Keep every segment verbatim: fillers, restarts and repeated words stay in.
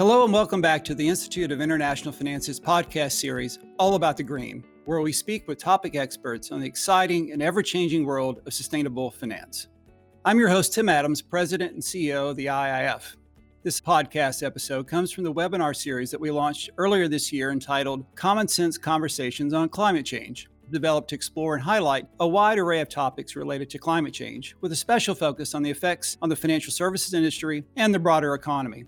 Hello and welcome back to the Institute of International Finance's podcast series, All About the Green, where we speak with topic experts on the exciting and ever-changing world of sustainable finance. I'm your host, Tim Adams, President and C E O of the I I F. This podcast episode comes from the webinar series that we launched earlier this year entitled Common Sense Conversations on Climate Change, developed to explore and highlight a wide array of topics related to climate change, with a special focus on the effects on the financial services industry and the broader economy.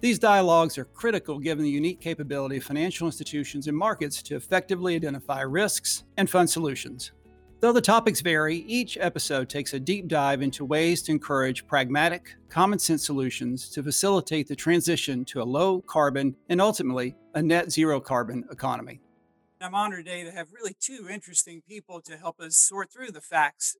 These dialogues are critical given the unique capability of financial institutions and markets to effectively identify risks and fund solutions. Though the topics vary, each episode takes a deep dive into ways to encourage pragmatic, common-sense solutions to facilitate the transition to a low-carbon and ultimately a net-zero-carbon economy. I'm honored today to have really two interesting people to help us sort through the facts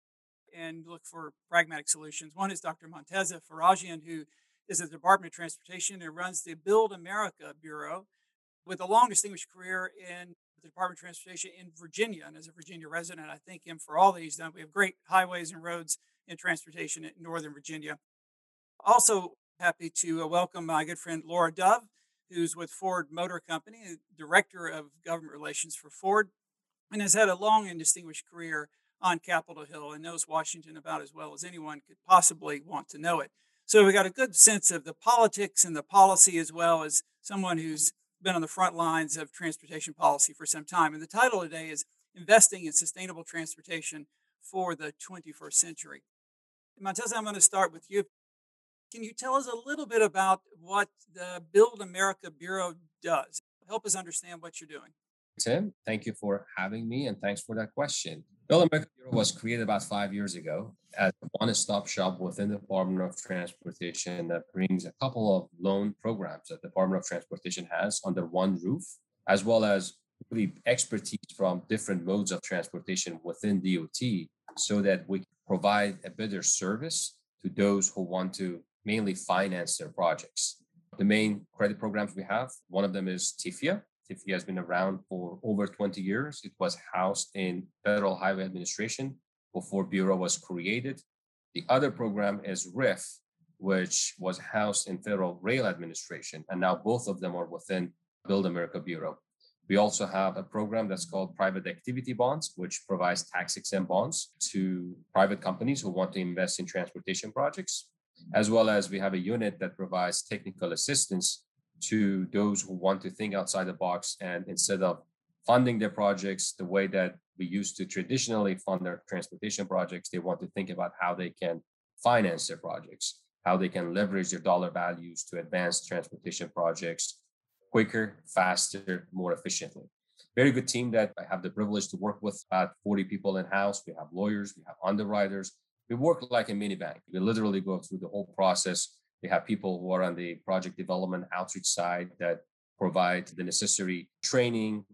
and look for pragmatic solutions. One is Doctor Morteza Farajian, who is at the Department of Transportation and runs the Build America Bureau, with a long distinguished career in the Department of Transportation in Virginia. And as a Virginia resident, I thank him for all that he's done. We have great highways and roads in transportation in Northern Virginia. Also happy to welcome my good friend Laura Dove, who's with Ford Motor Company, Director of Government Relations for Ford, and has had a long and distinguished career on Capitol Hill and knows Washington about as well as anyone could possibly want to know it. So we got a good sense of the politics and the policy, as well as someone who's been on the front lines of transportation policy for some time. And the title today is Investing in Sustainable Transportation for the twenty-first Century. Morteza, I'm going to start with you. Can you tell us a little bit about what the Build America Bureau does? Help us understand what you're doing. Tim, thank you for having me, and thanks for that question. Build America Bureau was created about five years ago as a one-stop shop within the Department of Transportation that brings a couple of loan programs that the Department of Transportation has under one roof, as well as really expertise from different modes of transportation within D O T, so that we can provide a better service to those who want to mainly finance their projects. The main credit programs we have, one of them is TIFIA. TIFIA has been around for over twenty years. It was housed in Federal Highway Administration before Bureau was created. The other program is R I F, which was housed in Federal Rail Administration, and now both of them are within Build America Bureau. We also have a program that's called Private Activity Bonds, which provides tax-exempt bonds to private companies who want to invest in transportation projects, as well as we have a unit that provides technical assistance to those who want to think outside the box, and instead of funding their projects the way that we used to traditionally fund their transportation projects, they want to think about how they can finance their projects, how they can leverage their dollar values to advance transportation projects quicker, faster, more efficiently. Very good team that I have the privilege to work with, about forty people in-house. We have lawyers, we have underwriters. We work like a mini bank. We literally go through the whole process. We have people who are on the project development outreach side that provide the necessary training,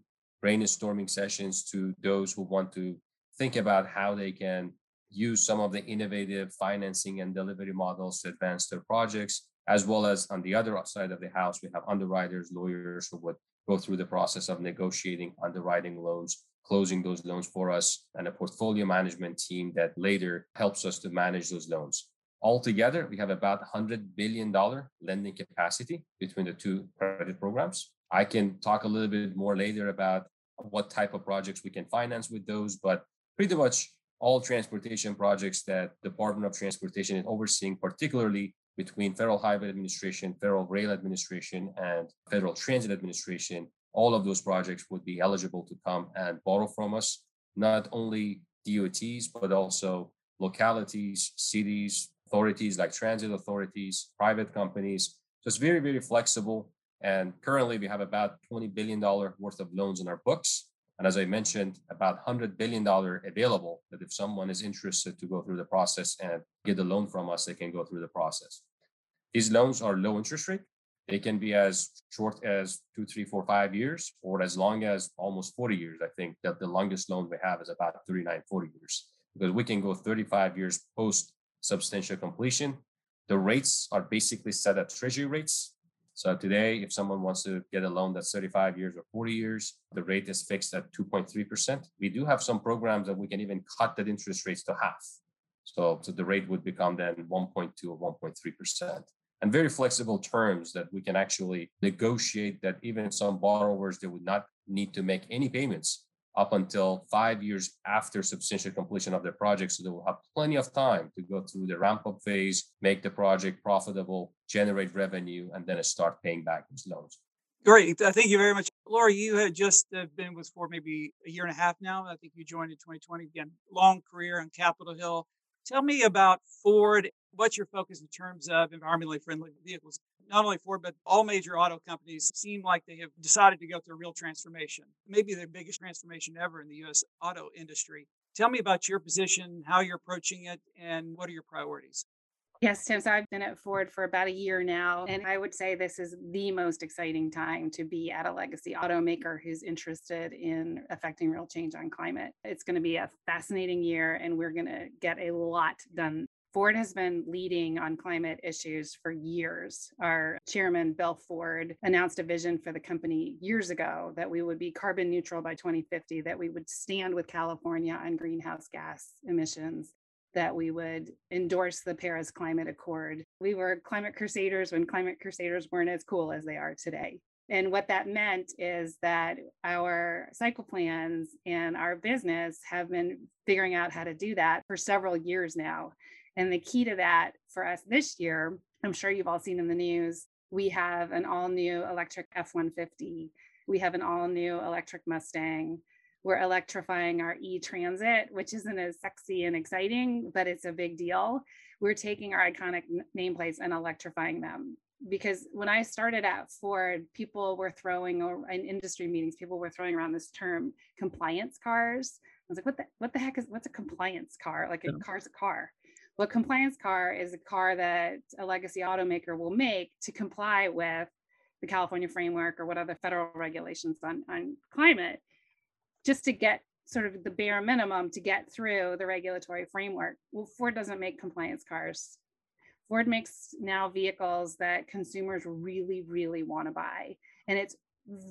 brainstorming sessions to those who want to think about how they can use some of the innovative financing and delivery models to advance their projects, as well as on the other side of the house, we have underwriters, lawyers who would go through the process of negotiating, underwriting loans, closing those loans for us, and a portfolio management team that later helps us to manage those loans. Altogether, we have about one hundred billion dollars lending capacity between the two credit programs. I can talk a little bit more later about what type of projects we can finance with those, but pretty much all transportation projects that the Department of Transportation is overseeing, particularly between Federal Highway Administration, Federal Rail Administration, and Federal Transit Administration, all of those projects would be eligible to come and borrow from us, not only D O Ts, but also localities, cities, authorities like transit authorities, private companies. So it's very, very flexible. And currently we have about twenty billion dollars worth of loans in our books. And as I mentioned, about one hundred billion dollars available that if someone is interested to go through the process and get a loan from us, they can go through the process. These loans are low interest rate. They can be as short as two, three, four, five years, or as long as almost forty years. I think that the longest loan we have is about thirty-nine, forty years, because we can go thirty-five years post substantial completion. The rates are basically set at treasury rates. So today, if someone wants to get a loan that's thirty-five years or forty years, the rate is fixed at two point three percent. We do have some programs that we can even cut that interest rates to half. So, so the rate would become then one point two or one point three percent. and very flexible terms that we can actually negotiate, that even some borrowers, they would not need to make any payments up until five years after substantial completion of their project. So they will have plenty of time to go through the ramp-up phase, make the project profitable, generate revenue, and then start paying back these loans. Great. Thank you very much. Laura, you had just been with Ford maybe a year and a half now. I think you joined in twenty twenty. Again, long career on Capitol Hill. Tell me about Ford. What's your focus in terms of environmentally friendly vehicles? Not only Ford, but all major auto companies seem like they have decided to go through a real transformation, maybe their biggest transformation ever in the U S auto industry. Tell me about your position, how you're approaching it, and what are your priorities? Yes, Tim. So I've been at Ford for about a year now, and I would say this is the most exciting time to be at a legacy automaker who's interested in affecting real change on climate. It's going to be a fascinating year, and we're going to get a lot done. Ford has been leading on climate issues for years. Our chairman, Bill Ford, announced a vision for the company years ago that we would be carbon neutral by twenty fifty, that we would stand with California on greenhouse gas emissions, that we would endorse the Paris Climate Accord. We were climate crusaders when climate crusaders weren't as cool as they are today. And what that meant is that our cycle plans and our business have been figuring out how to do that for several years now. And the key to that for us this year, I'm sure you've all seen in the news, we have an all-new electric F one fifty. We have an all-new electric Mustang. We're electrifying our E-Transit, which isn't as sexy and exciting, but it's a big deal. We're taking our iconic nameplates and electrifying them. Because when I started at Ford, people were throwing, or in industry meetings, people were throwing around this term, compliance cars. I was like, what the, what the heck is, what's a compliance car? Like a car's a car. Well, a compliance car is a car that a legacy automaker will make to comply with the California framework or what other federal regulations on, on climate, just to get sort of the bare minimum to get through the regulatory framework. Well, Ford doesn't make compliance cars. Ford makes now vehicles that consumers really, really want to buy. And it's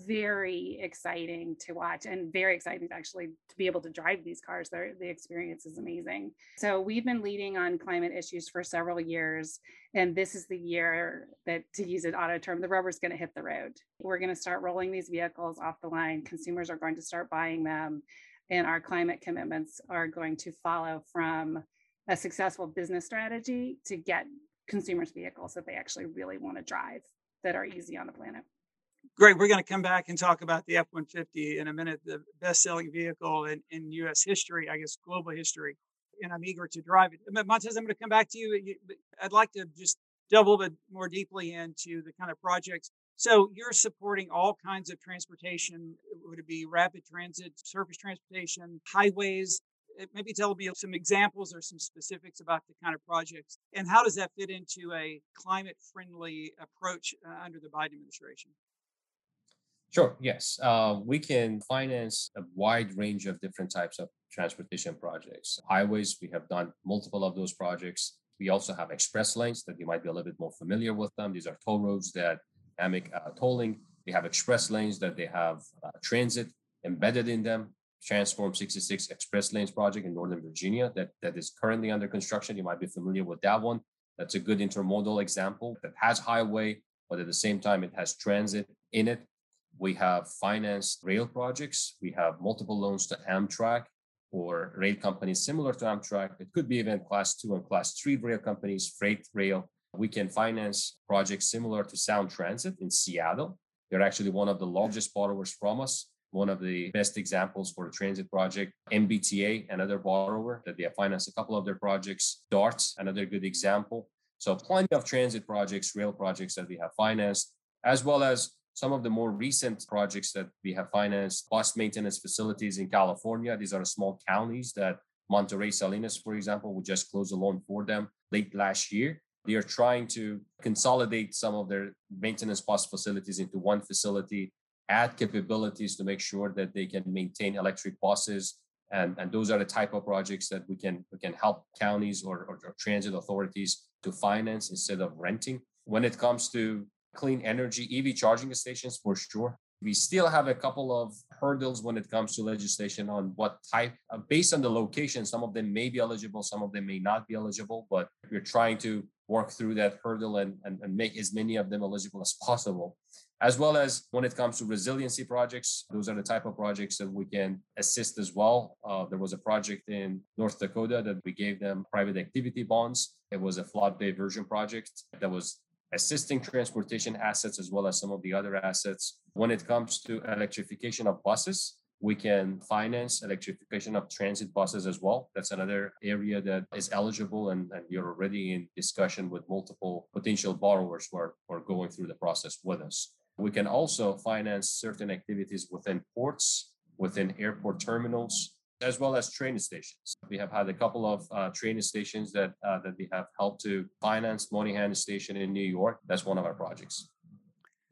very exciting to watch and very exciting actually to be able to drive these cars. They're, the experience is amazing. So we've been leading on climate issues for several years. And this is the year that, to use an auto term, the rubber's going to hit the road. We're going to start rolling these vehicles off the line. Consumers are going to start buying them. And our climate commitments are going to follow from a successful business strategy to get consumers vehicles that they actually really want to drive, that are easy on the planet. Great. We're going to come back and talk about the F one fifty in a minute, the best-selling vehicle in, in U S history, I guess, global history, and I'm eager to drive it. Montez, I'm going to come back to you. I'd like to just delve a little bit more deeply into the kind of projects. So you're supporting all kinds of transportation. Would it be rapid transit, surface transportation, highways? Maybe tell me some examples or some specifics about the kind of projects, and how does that fit into a climate-friendly approach uh, under the Biden administration? Sure. Yes. Uh, we can finance a wide range of different types of transportation projects. Highways, we have done multiple of those projects. We also have express lanes that you might be a little bit more familiar with them. These are toll roads that mimic uh, tolling. They have express lanes that they have uh, transit embedded in them. Transform sixty-six express lanes project in Northern Virginia that, that is currently under construction. You might be familiar with that one. That's a good intermodal example that has highway, but at the same time, it has transit in it. We have financed rail projects. We have multiple loans to Amtrak or rail companies similar to Amtrak. It could be even class two and class three rail companies, freight rail. We can finance projects similar to Sound Transit in Seattle. They're actually one of the largest borrowers from us, one of the best examples for a transit project. M B T A, another borrower that they have financed a couple of their projects. DART, another good example. So plenty of transit projects, rail projects that we have financed, as well as some of the more recent projects that we have financed, bus maintenance facilities in California. These are small counties that Monterey Salinas, for example, we just closed a loan for them late last year. They are trying to consolidate some of their maintenance bus facilities into one facility, add capabilities to make sure that they can maintain electric buses. And, and those are the type of projects that we can, we can help counties or, or, or transit authorities to finance instead of renting. When it comes to clean energy, E V charging stations, for sure. We still have a couple of hurdles when it comes to legislation on what type, uh, based on the location, some of them may be eligible, some of them may not be eligible, but we're trying to work through that hurdle and, and, and make as many of them eligible as possible. As well as when it comes to resiliency projects, those are the type of projects that we can assist as well. Uh, there was a project in North Dakota that we gave them private activity bonds. It was a flood bay diversion project that was assisting transportation assets as well as some of the other assets. When it comes to electrification of buses, we can finance electrification of transit buses as well. That's another area that is eligible, and, and you're already in discussion with multiple potential borrowers who are, who are going through the process with us. We can also finance certain activities within ports, within airport terminals, as well as train stations. We have had a couple of uh, train stations that uh, that we have helped to finance. Monaghan Station in New York, that's one of our projects.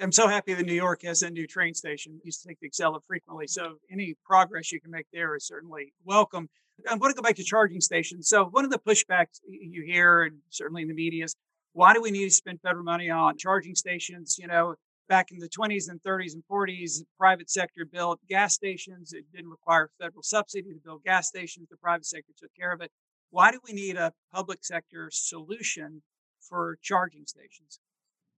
I'm so happy that New York has a new train station. We used to take the Excel frequently, so any progress you can make there is certainly welcome. I want to go back to charging stations. So one of the pushbacks you hear, and certainly in the media, is why do we need to spend federal money on charging stations? You know, back in the twenties and thirties and forties, the private sector built gas stations. It didn't require federal subsidy to build gas stations. The private sector took care of it. Why do we need a public sector solution for charging stations?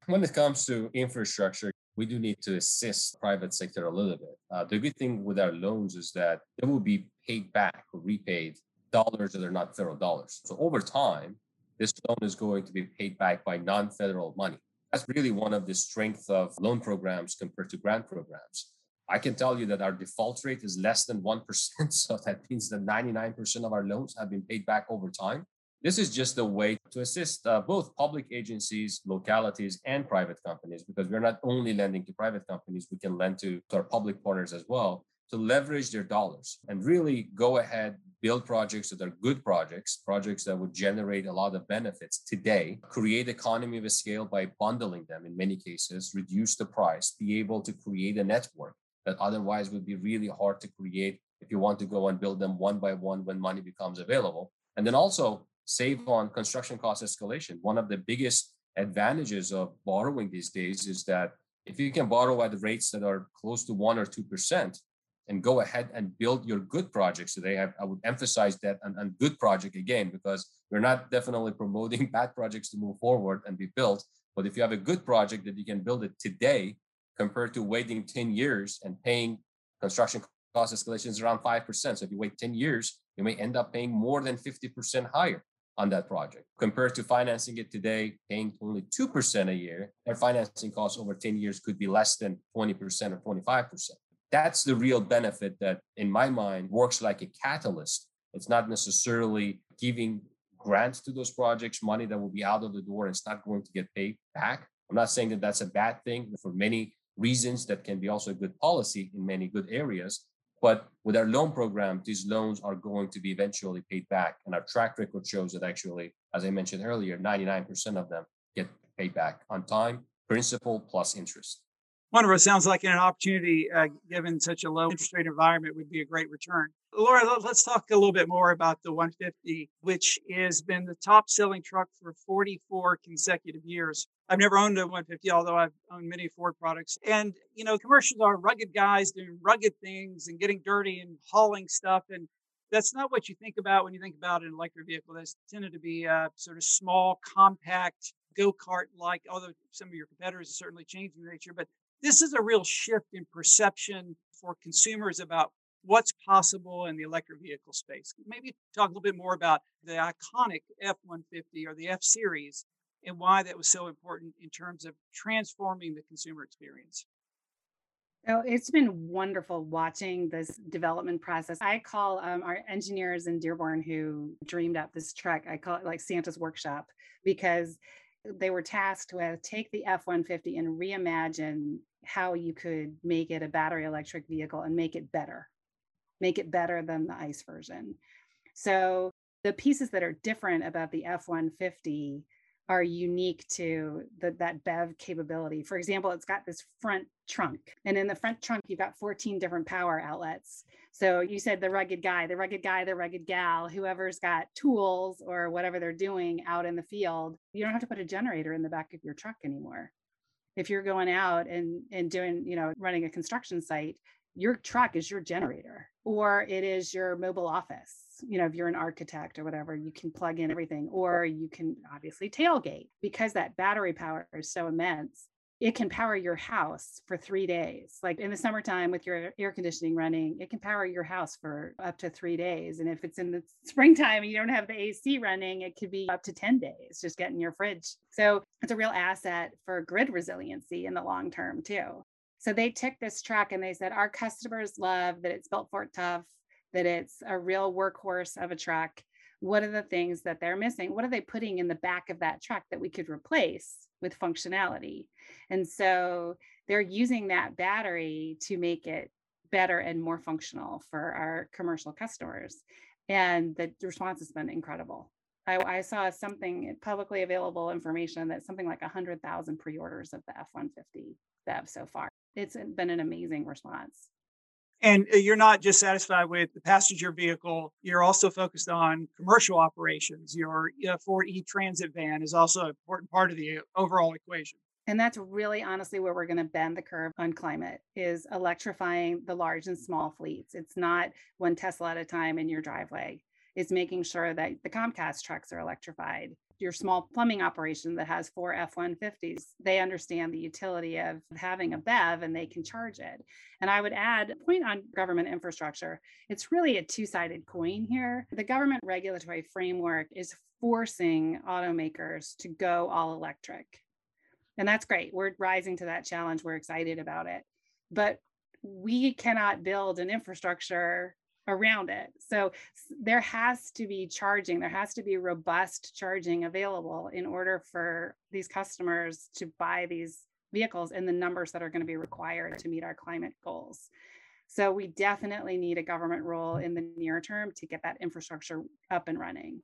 When it comes to infrastructure, we do need to assist the private sector a little bit. Uh, the good thing with our loans is that they will be paid back or repaid dollars that are not federal dollars. So over time, this loan is going to be paid back by non-federal money. That's really one of the strengths of loan programs compared to grant programs. I can tell you that our default rate is less than one percent. So that means that ninety-nine percent of our loans have been paid back over time. This is just a way to assist uh, both public agencies, localities, and private companies, because we're not only lending to private companies, we can lend to, to our public partners as well, to leverage their dollars and really go ahead, build projects that are good projects, projects that would generate a lot of benefits today, create economy of scale by bundling them in many cases, reduce the price, be able to create a network that otherwise would be really hard to create if you want to go and build them one by one when money becomes available. And then also save on construction cost escalation. One of the biggest advantages of borrowing these days is that if you can borrow at rates that are close to one or two percent, and go ahead and build your good projects today. I, I would emphasize that on, on good project again, because we're not definitely promoting bad projects to move forward and be built. But if you have a good project that you can build it today, compared to waiting ten years and paying construction cost escalations around five percent. So if you wait ten years, you may end up paying more than fifty percent higher on that project, compared to financing it today, paying only two percent a year. Their financing costs over ten years could be less than twenty percent or twenty-five percent. That's the real benefit that, in my mind, works like a catalyst. It's not necessarily giving grants to those projects, money that will be out of the door and it's not going to get paid back. I'm not saying that that's a bad thing. For many reasons, that can be also a good policy in many good areas. But with our loan program, these loans are going to be eventually paid back. And our track record shows that actually, as I mentioned earlier, ninety-nine percent of them get paid back on time, principal plus interest. Wonderful. It sounds like an opportunity, uh, given such a low interest rate environment, would be a great return. Laura, let's talk a little bit more about the one fifty, which has been the top selling truck for forty-four consecutive years. I've never owned a one fifty, although I've owned many Ford products. And, you know, commercials are rugged guys doing rugged things and getting dirty and hauling stuff. And that's not what you think about when you think about an electric vehicle. That's tended to be a sort of small, compact, go-kart-like, although some of your competitors are certainly changing the nature. But this is a real shift in perception for consumers about what's possible in the electric vehicle space. Maybe talk a little bit more about the iconic F one fifty or the F-Series and why that was so important in terms of transforming the consumer experience. So it's been wonderful watching this development process. I call um, our engineers in Dearborn who dreamed up this truck, I call it like Santa's workshop, because they were tasked with take the F one fifty and reimagine how you could make it a battery electric vehicle and make it better, make it better than the ICE version. So the pieces that are different about the F one fifty are unique to the, that B E V capability. For example, it's got this front trunk, and in the front trunk, you've got fourteen different power outlets. So you said the rugged guy, the rugged guy, the rugged gal, whoever's got tools or whatever they're doing out in the field, you don't have to put a generator in the back of your truck anymore. If you're going out and, and doing, you know, running a construction site, your truck is your generator, or it is your mobile office. You know, if you're an architect or whatever, you can plug in everything, or you can obviously tailgate, because that battery power is so immense. It can power your house for three days. Like in the summertime with your air conditioning running, it can power your house for up to three days. And if it's in the springtime and you don't have the A C running, it could be up to ten days just getting your fridge. So it's a real asset for grid resiliency in the long term too. So they took this truck and they said, our customers love that it's built Fort Tough, that it's a real workhorse of a truck. What are the things that they're missing? What are they putting in the back of that truck that we could replace with functionality? And so they're using that battery to make it better and more functional for our commercial customers. And the response has been incredible. I, I saw something, publicly available information, that something like one hundred thousand pre-orders of the F one fifty that so far. It's been an amazing response. And you're not just satisfied with the passenger vehicle. You're also focused on commercial operations. Your Ford E-Transit van is also an important part of the overall equation. And that's really honestly where we're going to bend the curve on climate, is electrifying the large and small fleets. It's not one Tesla at a time in your driveway. It's making sure that the Comcast trucks are electrified. Your small plumbing operation that has four F one fifties, they understand the utility of having a B E V and they can charge it. And I would add a point on government infrastructure. It's really a two-sided coin here. The government regulatory framework is forcing automakers to go all electric. And that's great. We're rising to that challenge. We're excited about it. But we cannot build an infrastructure around it. So there has to be charging, there has to be robust charging available in order for these customers to buy these vehicles in the numbers that are going to be required to meet our climate goals. So we definitely need a government role in the near term to get that infrastructure up and running.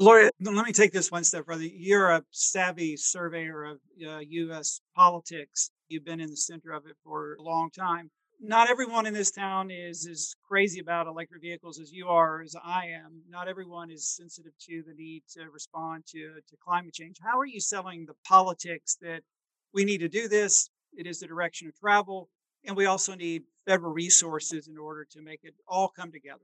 Laura, let me take this one step further. You're a savvy surveyor of uh, U S politics. You've been in the center of it for a long time. Not everyone in this town is as crazy about electric vehicles as you are, as I am. Not everyone is sensitive to the need to respond to, to climate change. How are you selling the politics that we need to do this? It is the direction of travel. And we also need federal resources in order to make it all come together.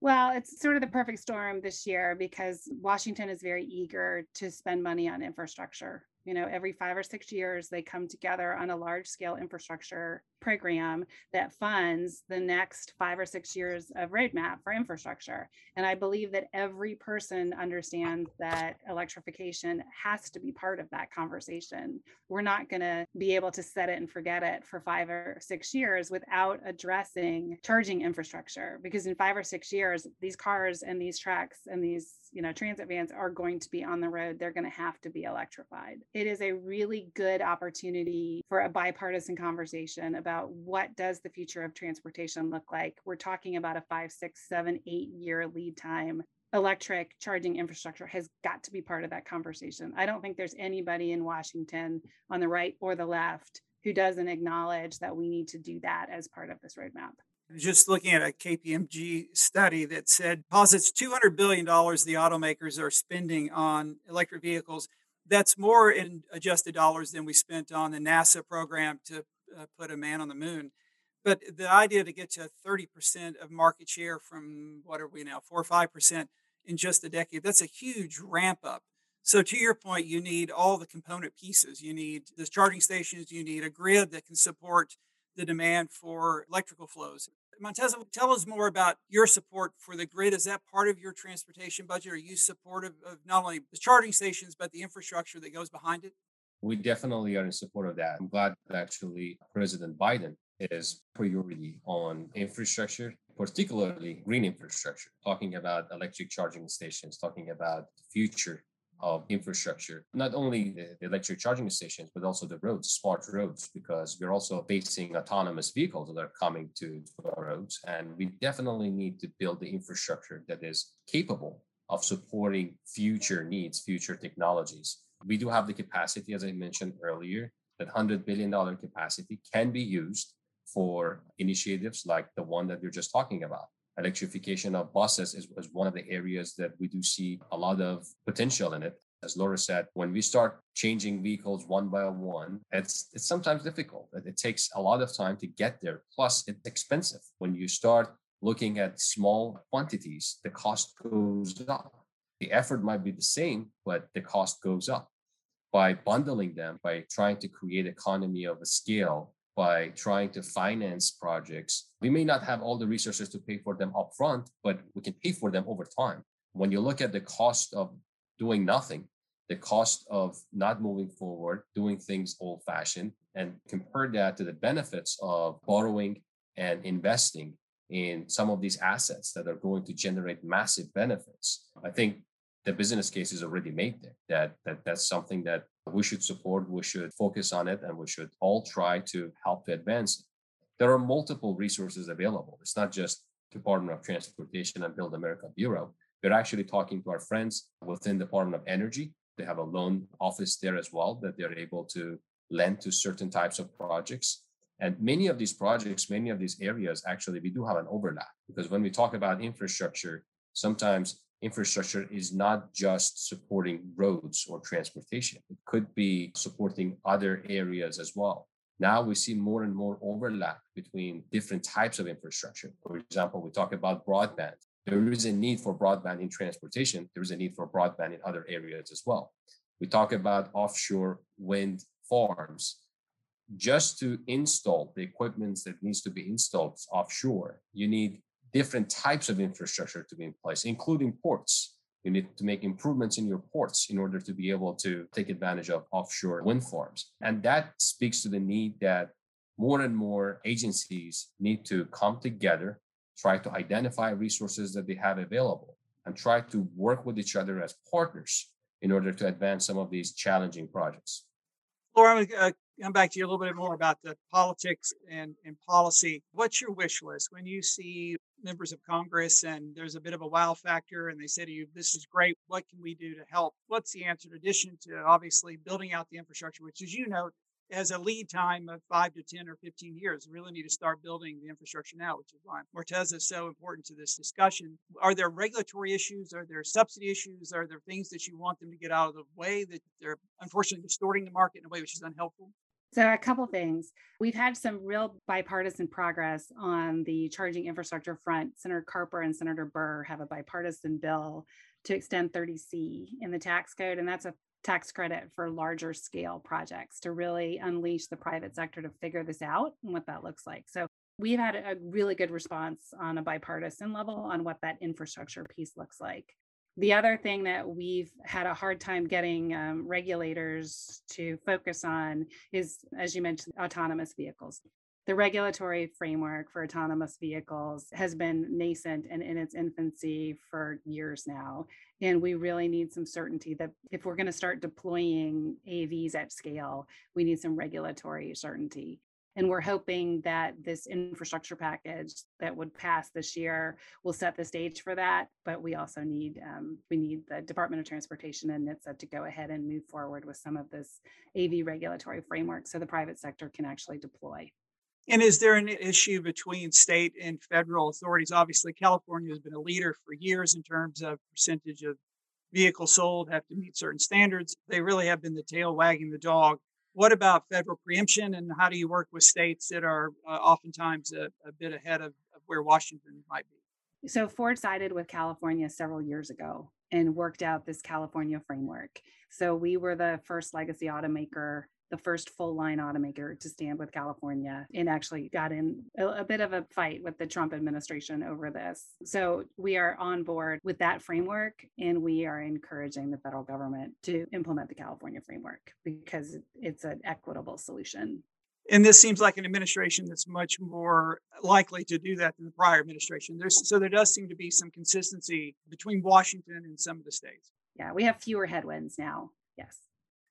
Well, it's sort of the perfect storm this year because Washington is very eager to spend money on infrastructure. You know, every five or six years, they come together on a large scale infrastructure program that funds the next five or six years of roadmap for infrastructure. And I believe that every person understands that electrification has to be part of that conversation. We're not going to be able to set it and forget it for five or six years without addressing charging infrastructure, because in five or six years, these cars and these trucks and these, you know, transit vans are going to be on the road. They're going to have to be electrified. It is a really good opportunity for a bipartisan conversation about about what does the future of transportation look like. We're talking about a five, six, seven, eight year lead time. Electric charging infrastructure has got to be part of that conversation. I don't think there's anybody in Washington on the right or the left who doesn't acknowledge that we need to do that as part of this roadmap. Just looking at a K P M G study that said posits two hundred billion dollars the automakers are spending on electric vehicles. That's more in adjusted dollars than we spent on the NASA program to Uh, put a man on the moon. But the idea to get to thirty percent of market share from what are we now, four or five percent in just a decade, that's a huge ramp up. So to your point, you need all the component pieces. You need the charging stations, you need a grid that can support the demand for electrical flows. Morteza, tell us more about your support for the grid. Is that part of your transportation budget? Are you supportive of not only the charging stations, but the infrastructure that goes behind it? We definitely are in support of that. I'm glad that actually President Biden is priority on infrastructure, particularly green infrastructure, talking about electric charging stations, talking about the future of infrastructure, not only the electric charging stations, but also the roads, smart roads, because we're also facing autonomous vehicles that are coming to, to our roads. And we definitely need to build the infrastructure that is capable of supporting future needs, future technologies. We do have the capacity, as I mentioned earlier, that one hundred billion dollars capacity can be used for initiatives like the one that we are just talking about. Electrification of buses is, is one of the areas that we do see a lot of potential in it. As Laura said, when we start changing vehicles one by one, it's it's sometimes difficult. It takes a lot of time to get there. Plus, it's expensive. When you start looking at small quantities, the cost goes up. The effort might be the same, but the cost goes up. By bundling them, by trying to create economy of a scale, by trying to finance projects, we may not have all the resources to pay for them upfront, but we can pay for them over time. When you look at the cost of doing nothing, the cost of not moving forward, doing things old-fashioned, and compare that to the benefits of borrowing and investing in some of these assets that are going to generate massive benefits. I think the business case is already made there. That, that that's something that we should support, we should focus on it, and we should all try to help to advance it. There are multiple resources available. It's not just Department of Transportation and Build America Bureau. We're actually talking to our friends within the Department of Energy. They have a loan office there as well that they're able to lend to certain types of projects. And many of these projects, many of these areas, actually, we do have an overlap, because when we talk about infrastructure, sometimes infrastructure is not just supporting roads or transportation. It could be supporting other areas as well. Now we see more and more overlap between different types of infrastructure. For example, we talk about broadband. There is a need for broadband in transportation. There is a need for broadband in other areas as well. We talk about offshore wind farms. Just to install the equipment that needs to be installed offshore, you need different types of infrastructure to be in place, including ports. You need to make improvements in your ports in order to be able to take advantage of offshore wind farms. And that speaks to the need that more and more agencies need to come together, try to identify resources that they have available, and try to work with each other as partners in order to advance some of these challenging projects. Laura, uh, come back to you a little bit more about the politics and, and policy. What's your wish list when you see members of Congress and there's a bit of a wow factor and they say to you, this is great, what can we do to help? What's the answer, in addition to obviously building out the infrastructure, which, as you know, has a lead time of five to ten or fifteen years. We really need to start building the infrastructure now, which is why Morteza is so important to this discussion. Are there regulatory issues? Are there subsidy issues? Are there things that you want them to get out of the way that they're unfortunately distorting the market in a way which is unhelpful? So a couple things. We've had some real bipartisan progress on the charging infrastructure front. Senator Carper and Senator Burr have a bipartisan bill to extend thirty C in the tax code, and that's a tax credit for larger scale projects to really unleash the private sector to figure this out and what that looks like. So we've had a really good response on a bipartisan level on what that infrastructure piece looks like. The other thing that we've had a hard time getting um, regulators to focus on is, as you mentioned, autonomous vehicles. The regulatory framework for autonomous vehicles has been nascent and in its infancy for years now. And we really need some certainty that if we're going to start deploying A Vs at scale, we need some regulatory certainty. And we're hoping that this infrastructure package that would pass this year will set the stage for that. But we also need um, we need the Department of Transportation and N H T S A to go ahead and move forward with some of this A V regulatory framework so the private sector can actually deploy. And is there an issue between state and federal authorities? Obviously, California has been a leader for years in terms of percentage of vehicles sold have to meet certain standards. They really have been the tail wagging the dog. What about federal preemption, and how do you work with states that are uh, oftentimes a, a bit ahead of, of where Washington might be? So Ford sided with California several years ago and worked out this California framework. So we were the first legacy automaker, the first full line automaker to stand with California, and actually got in a, a bit of a fight with the Trump administration over this. So we are on board with that framework, and we are encouraging the federal government to implement the California framework because it's an equitable solution. And this seems like an administration that's much more likely to do that than the prior administration. There's, so there does seem to be some consistency between Washington and some of the states. Yeah, we have fewer headwinds now. Yes.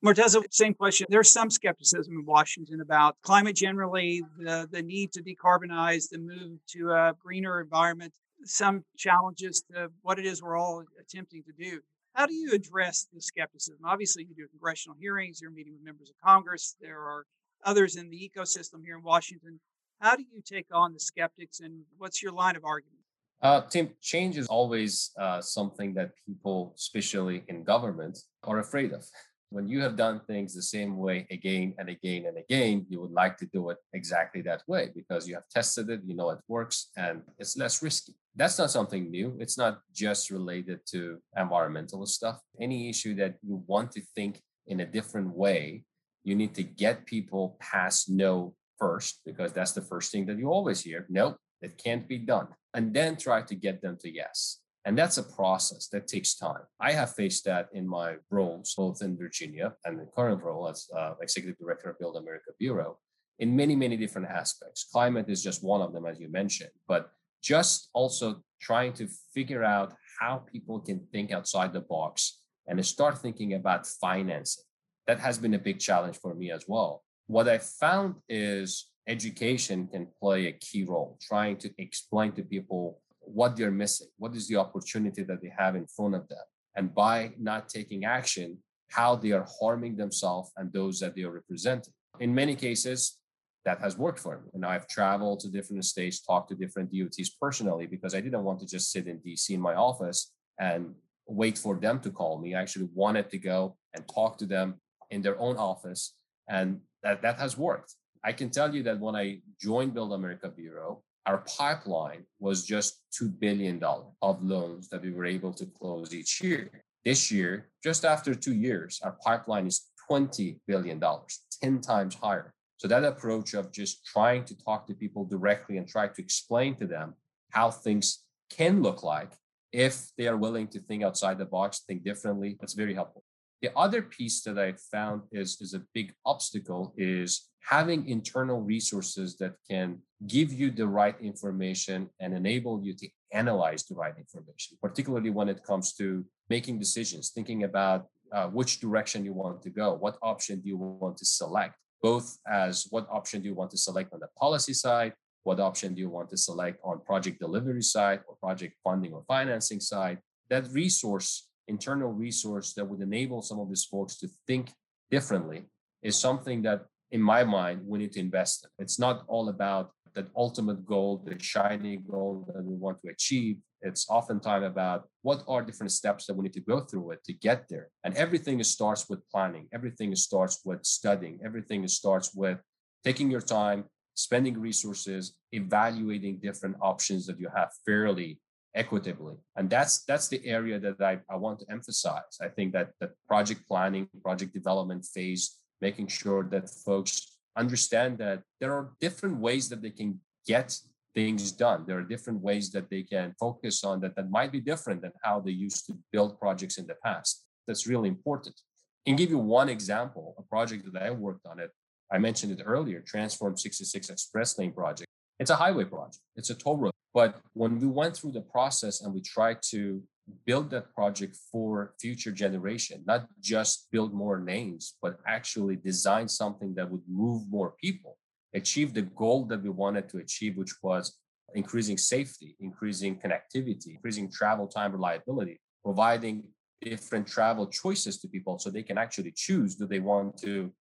Morteza, same question. There's some skepticism in Washington about climate generally, the, the need to decarbonize, the move to a greener environment, some challenges to what it is we're all attempting to do. How do you address the skepticism? Obviously, you do congressional hearings, you're meeting with members of Congress, there are others in the ecosystem here in Washington. How do you take on the skeptics, and what's your line of argument? Uh, Tim, change is always uh, something that people, especially in government, are afraid of. When you have done things the same way again and again and again, you would like to do it exactly that way because you have tested it, you know it works, and it's less risky. That's not something new. It's not just related to environmental stuff. Any issue that you want to think in a different way, you need to get people past no first, because that's the first thing that you always hear. Nope, it can't be done. And then try to get them to yes. And that's a process that takes time. I have faced that in my roles, both in Virginia and the current role as uh, Executive Director of Build America Bureau, in many, many different aspects. Climate is just one of them, as you mentioned, but just also trying to figure out how people can think outside the box and start thinking about financing. That has been a big challenge for me as well. What I found is education can play a key role, trying to explain to people what they're missing, what is the opportunity that they have in front of them, and by not taking action, how they are harming themselves and those that they are representing. In many cases, that has worked for me. And I've traveled to different states, talked to different D O Ts personally, because I didn't want to just sit in D C in my office and wait for them to call me. I actually wanted to go and talk to them in their own office, and that, that has worked. I can tell you that when I joined Build America Bureau, our pipeline was just two billion dollars of loans that we were able to close each year. This year, just after two years, our pipeline is twenty billion dollars, ten times higher. So that approach of just trying to talk to people directly and try to explain to them how things can look like if they are willing to think outside the box, think differently, that's very helpful. The other piece that I found is, is a big obstacle is having internal resources that can give you the right information and enable you to analyze the right information, particularly when it comes to making decisions, thinking about uh, which direction you want to go, what option do you want to select, both as what option do you want to select on the policy side, what option do you want to select on project delivery side or project funding or financing side. That resource, internal resource that would enable some of these folks to think differently is something that, in my mind, we need to invest in. It's not all about that ultimate goal, the shiny goal that we want to achieve. It's oftentimes about what are different steps that we need to go through it to get there. And everything starts with planning. Everything starts with studying. Everything starts with taking your time, spending resources, evaluating different options that you have fairly, equitably. And that's that's the area that I, I want to emphasize. I think that the project planning, project development phase, making sure that folks understand that there are different ways that they can get things done. There are different ways that they can focus on that that might be different than how they used to build projects in the past. That's really important. I can give you one example, a project that I worked on it. I mentioned it earlier, Transform sixty-six Express Lane project. It's a highway project. It's a toll road. But when we went through the process and we tried to build that project for future generation, not just build more lanes, but actually design something that would move more people, achieve the goal that we wanted to achieve, which was increasing safety, increasing connectivity, increasing travel time reliability, providing different travel choices to people so they can actually choose, do they want to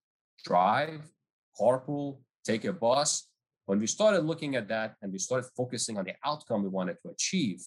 drive, carpool, take a bus? When we started looking at that and we started focusing on the outcome we wanted to achieve,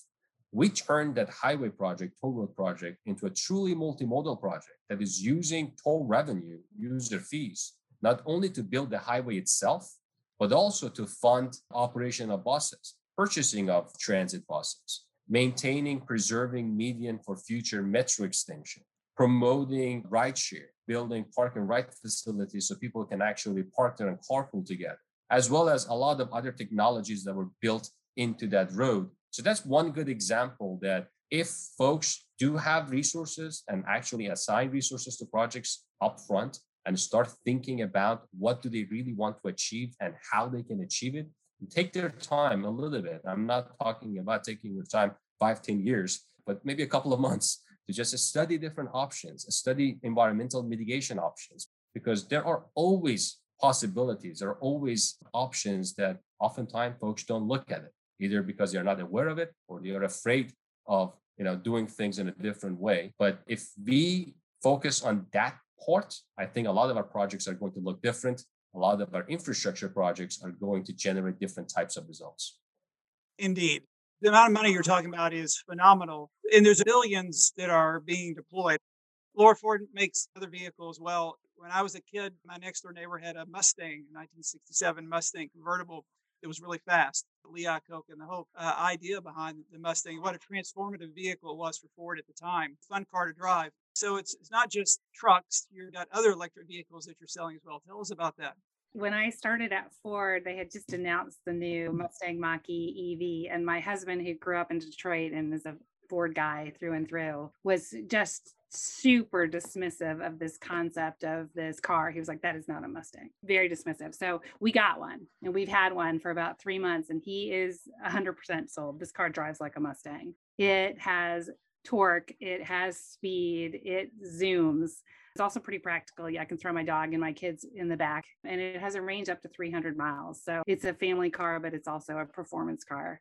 we turned that highway project, toll road project, into a truly multimodal project that is using toll revenue, user fees, not only to build the highway itself, but also to fund operation of buses, purchasing of transit buses, maintaining, preserving median for future metro extension, promoting rideshare, building park and ride facilities so people can actually park there and carpool together, as well as a lot of other technologies that were built into that road. So that's one good example that if folks do have resources and actually assign resources to projects upfront and start thinking about what do they really want to achieve and how they can achieve it, and take their time a little bit. I'm not talking about taking your time five, ten years, but maybe a couple of months to just study different options, study environmental mitigation options, because there are always possibilities. There are always options that oftentimes folks don't look at it, either because they're not aware of it or they are afraid of, you know, doing things in a different way. But if we focus on that part, I think a lot of our projects are going to look different. A lot of our infrastructure projects are going to generate different types of results. Indeed. The amount of money you're talking about is phenomenal. And there's billions that are being deployed. Laura, Ford makes other vehicles. Well, when I was a kid, my next door neighbor had a Mustang, nineteen sixty-seven Mustang convertible. It was really fast. Lee Iacocca and the whole uh, idea behind the Mustang, what a transformative vehicle it was for Ford at the time. Fun car to drive. So it's, it's not just trucks. You've got other electric vehicles that you're selling as well. Tell us about that. When I started at Ford, they had just announced the new Mustang Mach-E E V. And my husband, who grew up in Detroit and is a Ford guy through and through, was just super dismissive of this concept of this car. He was like, that is not a Mustang. Very dismissive. So we got one and we've had one for about three months and he is one hundred percent sold. This car drives like a Mustang. It has torque. It has speed. It zooms. It's also pretty practical. Yeah, I can throw my dog and my kids in the back, and it has a range up to three hundred miles. So it's a family car, but it's also a performance car.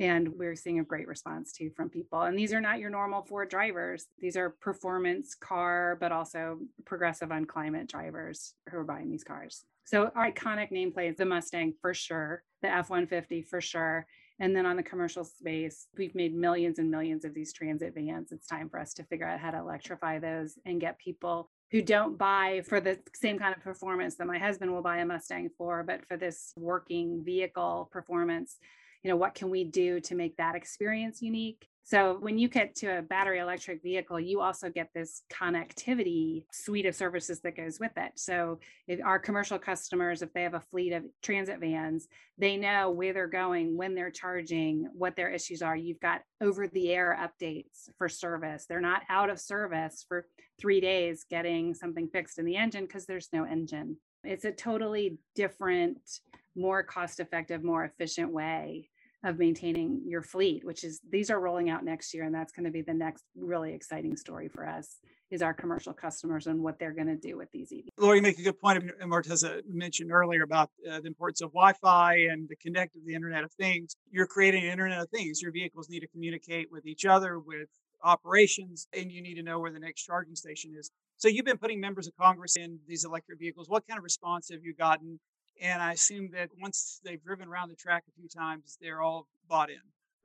And we're seeing a great response too from people. And these are not your normal Ford drivers. These are performance car, but also progressive on climate drivers who are buying these cars. So our iconic nameplates, the Mustang for sure, the F one fifty for sure. And then on the commercial space, we've made millions and millions of these transit vans. It's time for us to figure out how to electrify those and get people who don't buy for the same kind of performance that my husband will buy a Mustang for, but for this working vehicle performance. You know, what can we do to make that experience unique? So when you get to a battery electric vehicle, you also get this connectivity suite of services that goes with it. So if our commercial customers, if they have a fleet of transit vans, they know where they're going, when they're charging, what their issues are. You've got over-the-air updates for service. They're not out of service for three days getting something fixed in the engine because there's no engine. It's a totally different, more cost-effective, more efficient way of maintaining your fleet, which is, these are rolling out next year. And that's going to be the next really exciting story for us, is our commercial customers and what they're going to do with these E Vs. Laura, you make a good point, and Morteza mentioned earlier about uh, the importance of Wi-Fi and the connect of the Internet of Things. You're creating an Internet of Things. Your vehicles need to communicate with each other, with operations, and you need to know where the next charging station is. So you've been putting members of Congress in these electric vehicles. What kind of response have you gotten? And I assume that once they've driven around the track a few times, they're all bought in.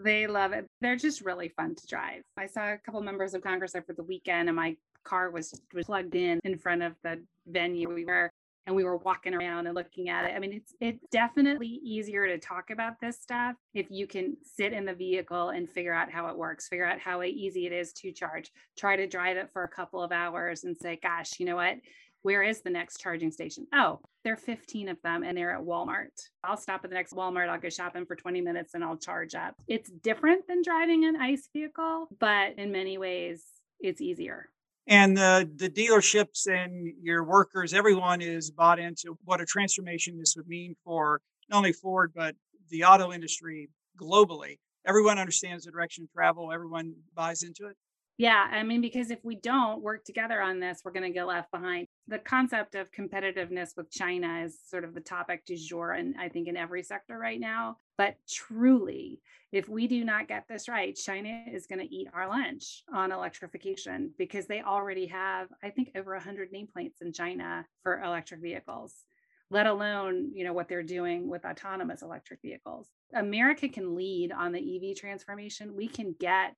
They love it. They're just really fun to drive. I saw a couple of members of Congress over the weekend, and my car was, was plugged in in front of the venue we were, and we were walking around and looking at it. I mean, it's it's definitely easier to talk about this stuff if you can sit in the vehicle and figure out how it works, figure out how easy it is to charge, try to drive it for a couple of hours and say, gosh, you know what? Where is the next charging station? Oh, there are fifteen of them and they're at Walmart. I'll stop at the next Walmart. I'll go shopping for twenty minutes and I'll charge up. It's different than driving an ICE vehicle, but in many ways it's easier. And the, the dealerships and your workers, everyone is bought into what a transformation this would mean for not only Ford, but the auto industry globally. Everyone understands the direction of travel. Everyone buys into it. Yeah, I mean, because if we don't work together on this, we're going to get left behind. The concept of competitiveness with China is sort of the topic du jour, and I think in every sector right now. But truly, if we do not get this right, China is going to eat our lunch on electrification, because they already have, I think, over one hundred nameplates in China for electric vehicles, let alone, you know, what they're doing with autonomous electric vehicles. America can lead on the E V transformation. We can get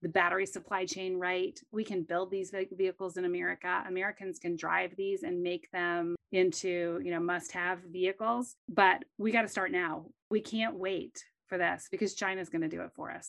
the battery supply chain right. We can build these vehicles in America. Americans can drive these and make them into, you know, must-have vehicles. But we got to start now. We can't wait for this, because China's going to do it for us.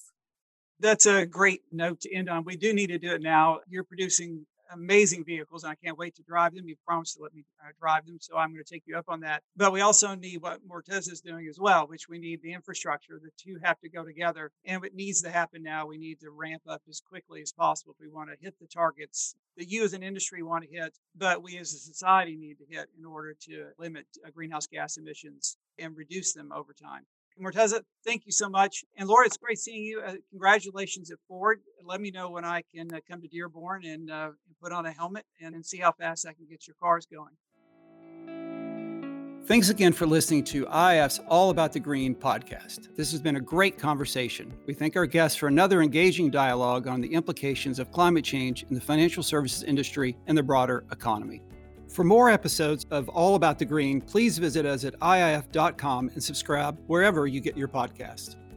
That's a great note to end on. We do need to do it now. You're producing amazing vehicles, and I can't wait to drive them. You promised to let me uh, drive them, so I'm going to take you up on that. But we also need what Morteza is doing as well, which we need the infrastructure. The two have to go together, and it needs to happen now. We need to ramp up as quickly as possible if we want to hit the targets that you as an industry want to hit, but we as a society need to hit in order to limit uh, greenhouse gas emissions and reduce them over time. Morteza, thank you so much. And Laura, it's great seeing you. Uh, congratulations at Ford. Let me know when I can uh, come to Dearborn and uh, put on a helmet and, and see how fast I can get your cars going. Thanks again for listening to I F's All About the Green podcast. This has been a great conversation. We thank our guests for another engaging dialogue on the implications of climate change in the financial services industry and the broader economy. For more episodes of All About the Green, please visit us at I I F dot com and subscribe wherever you get your podcasts.